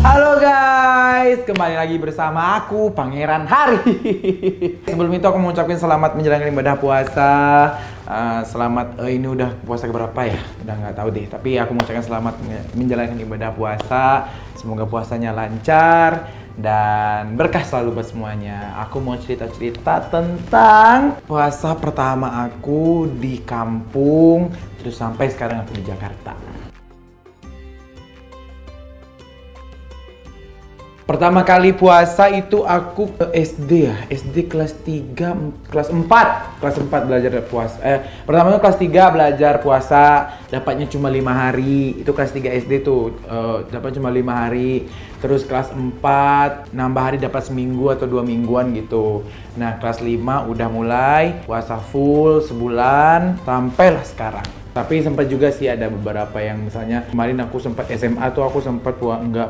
Halo guys, kembali lagi bersama aku Pangeran Hari. Sebelum itu aku mau ucapin selamat menjalankan ibadah puasa. Selamat, ini udah puasa keberapa ya? Udah nggak tahu deh. Tapi aku mau ucapkan selamat menjalankan ibadah puasa. Semoga puasanya lancar dan berkah selalu buat semuanya. Aku mau cerita-cerita tentang puasa pertama aku di kampung, terus sampai sekarang aku di Jakarta. Pertama kali puasa itu aku ke SD ya, SD kelas 3, kelas 4 belajar puasa. Pertama itu kelas 3 belajar puasa, dapatnya cuma 5 hari. Itu kelas 3 SD tuh, dapat cuma 5 hari. Terus kelas 4 nambah hari dapat seminggu atau 2 mingguan gitu. Nah, kelas 5 udah mulai puasa full sebulan sampailah sekarang. Tapi sempat juga sih ada beberapa yang misalnya kemarin aku sempat SMA tuh aku sempat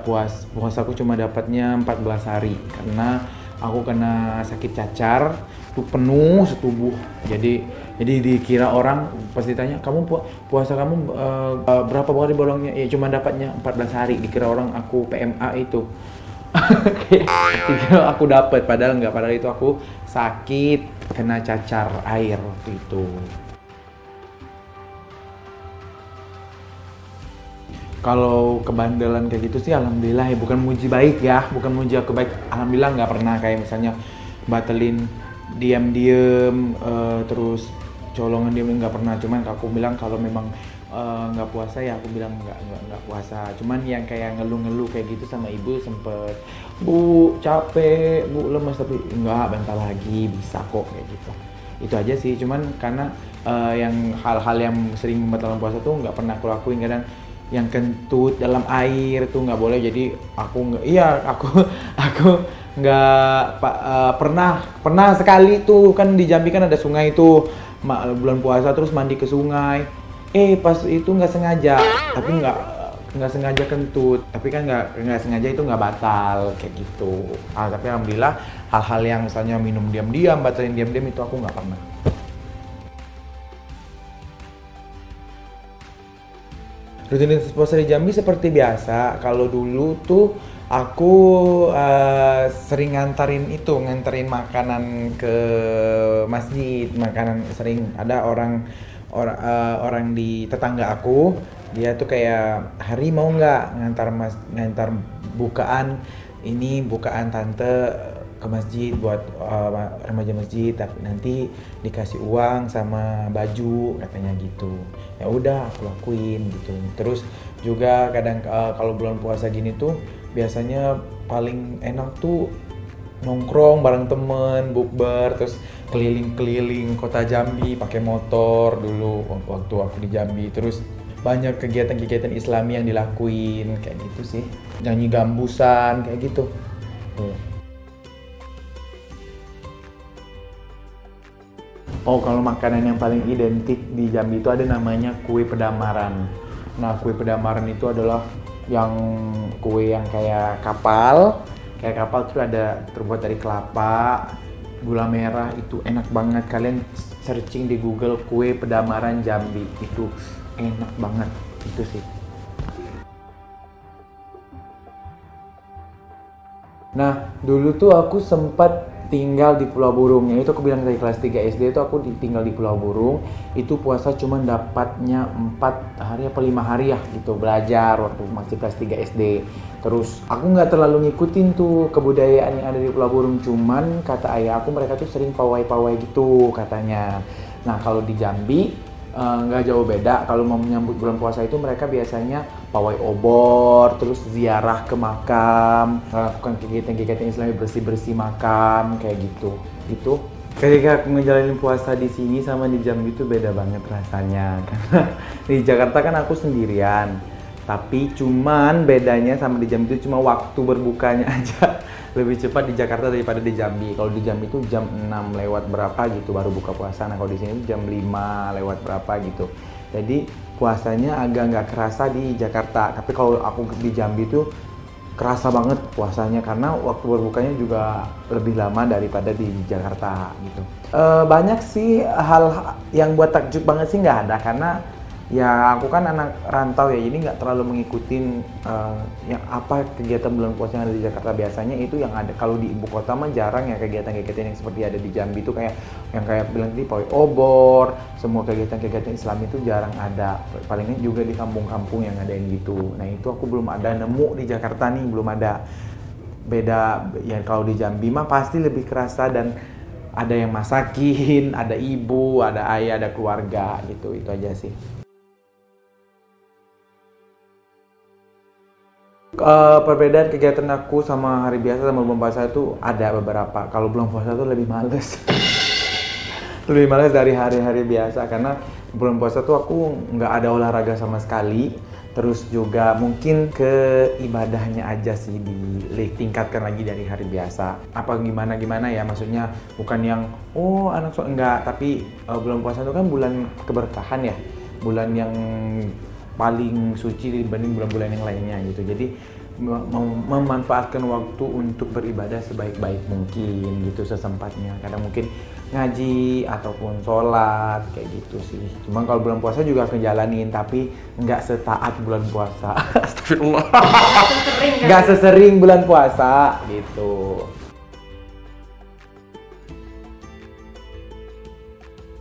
puasa aku cuma dapatnya 14 hari karena aku kena sakit cacar tuh penuh setubuh. Jadi dikira orang pasti tanya, "Kamu puasa kamu berapa hari bolongnya?" Ya cuma dapatnya 14 hari. Dikira orang aku PMA itu. Dikira aku dapat padahal enggak, padahal itu aku sakit kena cacar air waktu itu. Kalau kebandelan kayak gitu sih alhamdulillah ya, bukan muji baik ya, bukan muji aku baik, alhamdulillah nggak pernah kayak misalnya batalin diam-diam, terus colongan diam, nggak pernah. Cuman aku bilang kalau memang nggak puasa ya aku bilang nggak puasa. Cuman yang kayak ngeluh-ngeluh kayak gitu sama ibu sempet, "Bu capek, bu lemas," tapi nggak, bentar lagi bisa kok kayak gitu. Itu aja sih, cuman karena yang hal-hal yang sering batalin puasa tuh nggak pernah aku lakuin. Kadang yang kentut dalam air tuh nggak boleh, jadi aku nggak pernah sekali tuh kan di Jambi kan ada sungai tuh, bulan puasa terus mandi ke sungai, pas itu nggak sengaja, tapi nggak sengaja kentut, tapi kan nggak sengaja itu nggak batal kayak gitu. Tapi alhamdulillah hal-hal yang misalnya minum diam-diam, batalin diam-diam itu aku nggak pernah. Rutinitas puasa di Jambi seperti biasa. Kalau dulu tuh aku sering nganterin makanan ke masjid, makanan sering ada orang di tetangga aku, dia tuh kayak, "Hari mau nggak ngantar bukaan ini, bukaan tante ke masjid buat remaja masjid, tapi nanti dikasih uang sama baju," katanya gitu. Ya udah aku lakuin gitu. Terus juga kadang kalau bulan puasa gini tuh biasanya paling enak tuh nongkrong bareng temen, bukber, terus keliling-keliling kota Jambi pakai motor dulu waktu aku di Jambi. Terus banyak kegiatan-kegiatan Islami yang dilakuin kayak gitu sih, nyanyi gambusan kayak gitu. Oh, kalau makanan yang paling identik di Jambi itu ada namanya kue pedamaran. Nah, kue pedamaran itu adalah yang kue yang kayak kapal. Kayak kapal itu ada terbuat dari kelapa, gula merah, itu enak banget. Kalian searching di Google kue pedamaran Jambi, itu enak banget. Itu sih. Nah, dulu tuh aku sempat tinggal di Pulau Burung, ya itu aku bilang dari kelas 3 SD itu aku tinggal di Pulau Burung. Itu puasa cuman dapatnya 4 hari apa 5 hari ya gitu, belajar waktu masih kelas 3 SD. Terus aku nggak terlalu ngikutin tuh kebudayaan yang ada di Pulau Burung, cuman kata ayah aku mereka tuh sering pawai-pawai gitu katanya. Nah kalau di Jambi nggak jauh beda, kalau mau menyambut bulan puasa itu mereka biasanya pawai obor, terus ziarah ke makam, melakukan kegiatan-kegiatan Islami, bersih-bersih makam kayak gitu. Itu ketika aku ngejalanin puasa di sini sama di Jambi itu beda banget rasanya, karena di Jakarta kan aku sendirian, tapi cuman bedanya sama di Jambi itu cuma waktu berbukanya aja lebih cepat di Jakarta daripada di Jambi. Kalau di Jambi itu jam 6 lewat berapa gitu baru buka puasa. Nah kalau di sini itu jam 5 lewat berapa gitu. Jadi puasanya agak nggak kerasa di Jakarta. Tapi kalau aku di Jambi itu kerasa banget puasanya karena waktu berbukanya juga lebih lama daripada di Jakarta gitu. Banyak sih hal yang buat takjub banget sih nggak ada, karena Ya aku kan anak rantau ya, jadi nggak terlalu mengikuti yang apa kegiatan bulan puasa yang ada di Jakarta. Biasanya itu yang ada, kalau di ibu kota mah jarang ya kegiatan-kegiatan yang seperti ada di Jambi itu, kayak yang kayak bilang tadi pawai obor, semua kegiatan-kegiatan Islam itu jarang ada, palingnya juga di kampung-kampung yang ngadain gitu. Nah itu aku belum ada nemu di Jakarta nih, belum ada. Beda ya kalau di Jambi mah pasti lebih kerasa, dan ada yang masakin, ada ibu, ada ayah, ada keluarga gitu, itu aja sih. Perbedaan kegiatan aku sama hari biasa sama bulan puasa itu ada beberapa. Kalau bulan puasa itu lebih males lebih males dari hari-hari biasa, karena bulan puasa tuh aku nggak ada olahraga sama sekali. Terus juga mungkin ke ibadahnya aja sih ditingkatkan lagi dari hari biasa. Apa gimana-gimana ya, maksudnya bukan yang oh anak soleh, enggak, tapi bulan puasa itu kan bulan keberkahan ya, bulan yang paling suci dibanding bulan-bulan yang lainnya gitu. Jadi memanfaatkan waktu untuk beribadah sebaik-baik mungkin gitu sesempatnya. Kadang mungkin ngaji ataupun sholat kayak gitu sih. Cuman kalau bulan puasa juga aku jalanin, tapi nggak setaat bulan puasa. Astagfirullah. Nggak sesering bulan puasa gitu.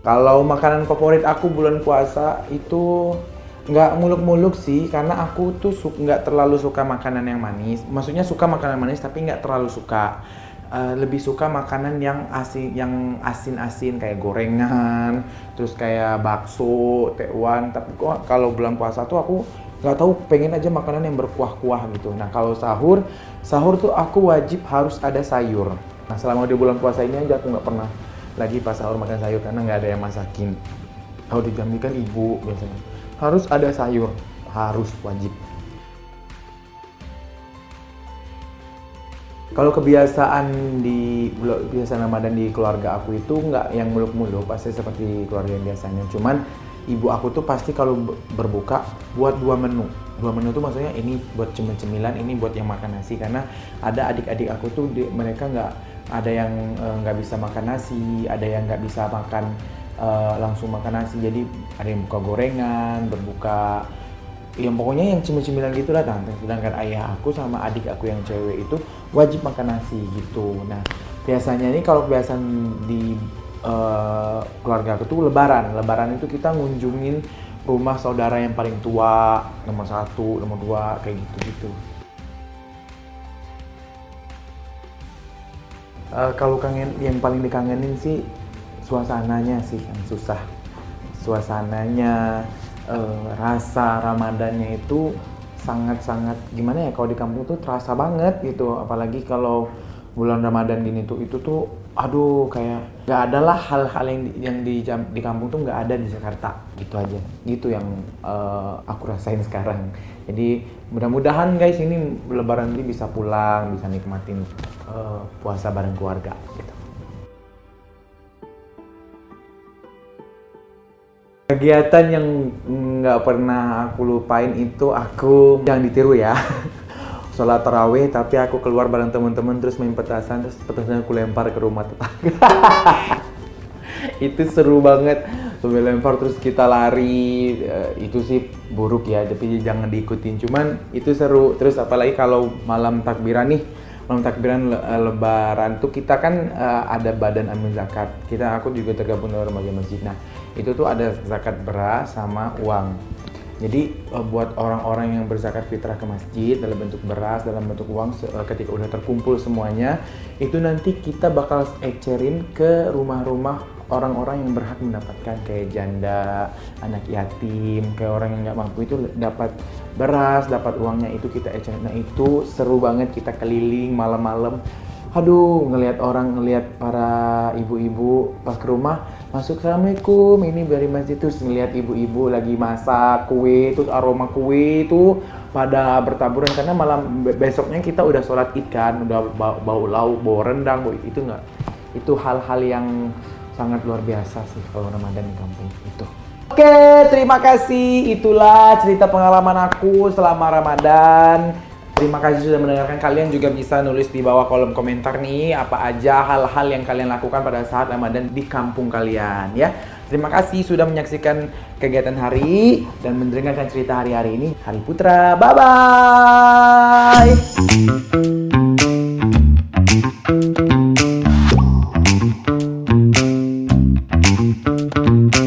Kalau makanan favorit aku bulan puasa itu nggak muluk-muluk sih, karena aku tuh nggak terlalu suka makanan yang manis. Maksudnya suka makanan manis tapi nggak terlalu suka. Lebih suka makanan yang asin-asin kayak gorengan, terus kayak bakso, tekwan. Tapi kok kalau bulan puasa tuh aku nggak tahu, pengen aja makanan yang berkuah-kuah gitu. Nah kalau sahur tuh aku wajib harus ada sayur. Nah selama di bulan puasa ini aja aku nggak pernah lagi pas sahur makan sayur, karena nggak ada yang masakin. Kalau di Jambi kan ibu biasanya. Harus ada sayur, harus wajib. Kalau kebiasaan di biasa Ramadan di keluarga aku itu nggak yang muluk-muluk, pasti seperti keluarga yang biasanya. Cuman ibu aku tuh pasti kalau berbuka buat dua menu. Dua menu tuh maksudnya ini buat cemil-cemilan, ini buat yang makan nasi. Karena ada adik-adik aku tuh mereka nggak ada yang nggak bisa makan nasi, ada yang nggak bisa makan langsung makan nasi, jadi ada yang buka gorengan, berbuka yang pokoknya yang cemil-cemilan gitu lah. Sedangkan ayah aku sama adik aku yang cewek itu wajib makan nasi gitu. Nah biasanya ini kalau kebiasaan di keluarga aku tuh lebaran itu kita ngunjungin rumah saudara yang paling tua, nomor satu, nomor dua, kayak gitu-gitu. Kalau kangen, yang paling dikangenin sih suasananya sih yang susah. Suasananya, rasa Ramadannya itu sangat-sangat gimana ya, kalau di kampung tuh terasa banget gitu. Apalagi kalau bulan Ramadan gini tuh, itu tuh aduh kayak nggak ada lah hal-hal yang di kampung tuh nggak ada di Jakarta gitu aja. Gitu yang aku rasain sekarang. Jadi mudah-mudahan guys ini lebaran ini bisa pulang, bisa nikmatin puasa bareng keluarga gitu. Kegiatan yang nggak pernah aku lupain itu aku, jangan ditiru ya, sholat tarawih tapi aku keluar bareng teman-teman terus main petasan, terus petasannya aku lempar ke rumah tetangga. Itu seru banget, sambil lempar terus kita lari. Itu sih buruk ya, tapi jangan diikutin, cuman itu seru. Terus apalagi kalau malam takbiran nih, malam takbiran lebaran tuh kita kan ada badan amil zakat. Aku juga tergabung dalam remaja masjid. Nah, itu tuh ada zakat beras sama uang. Jadi buat orang-orang yang berzakat fitrah ke masjid dalam bentuk beras, dalam bentuk uang, ketika udah terkumpul semuanya, itu nanti kita bakal ecerin ke rumah-rumah orang-orang yang berhak mendapatkan, kayak janda, anak yatim, kayak orang yang nggak mampu itu dapat beras, dapat uangnya itu kita ecerin. Nah itu seru banget, kita keliling malam-malam. Aduh, ngelihat para ibu-ibu pas ke rumah masuk, assalamualaikum, ini dari masjid, terus ngelihat ibu-ibu lagi masak kue, terus aroma kue itu pada bertaburan, karena malam besoknya kita udah sholat id kan, udah bau lauk, bau rendang, bau itu nggak. Itu hal-hal yang sangat luar biasa sih kalau Ramadan di kampung itu. Oke, terima kasih. Itulah cerita pengalaman aku selama Ramadan. Terima kasih sudah mendengarkan. Kalian juga bisa nulis di bawah kolom komentar nih apa aja hal-hal yang kalian lakukan pada saat Ramadan di kampung kalian ya. Terima kasih sudah menyaksikan kegiatan hari dan mendengarkan cerita hari-hari ini. Hari Putra, bye-bye!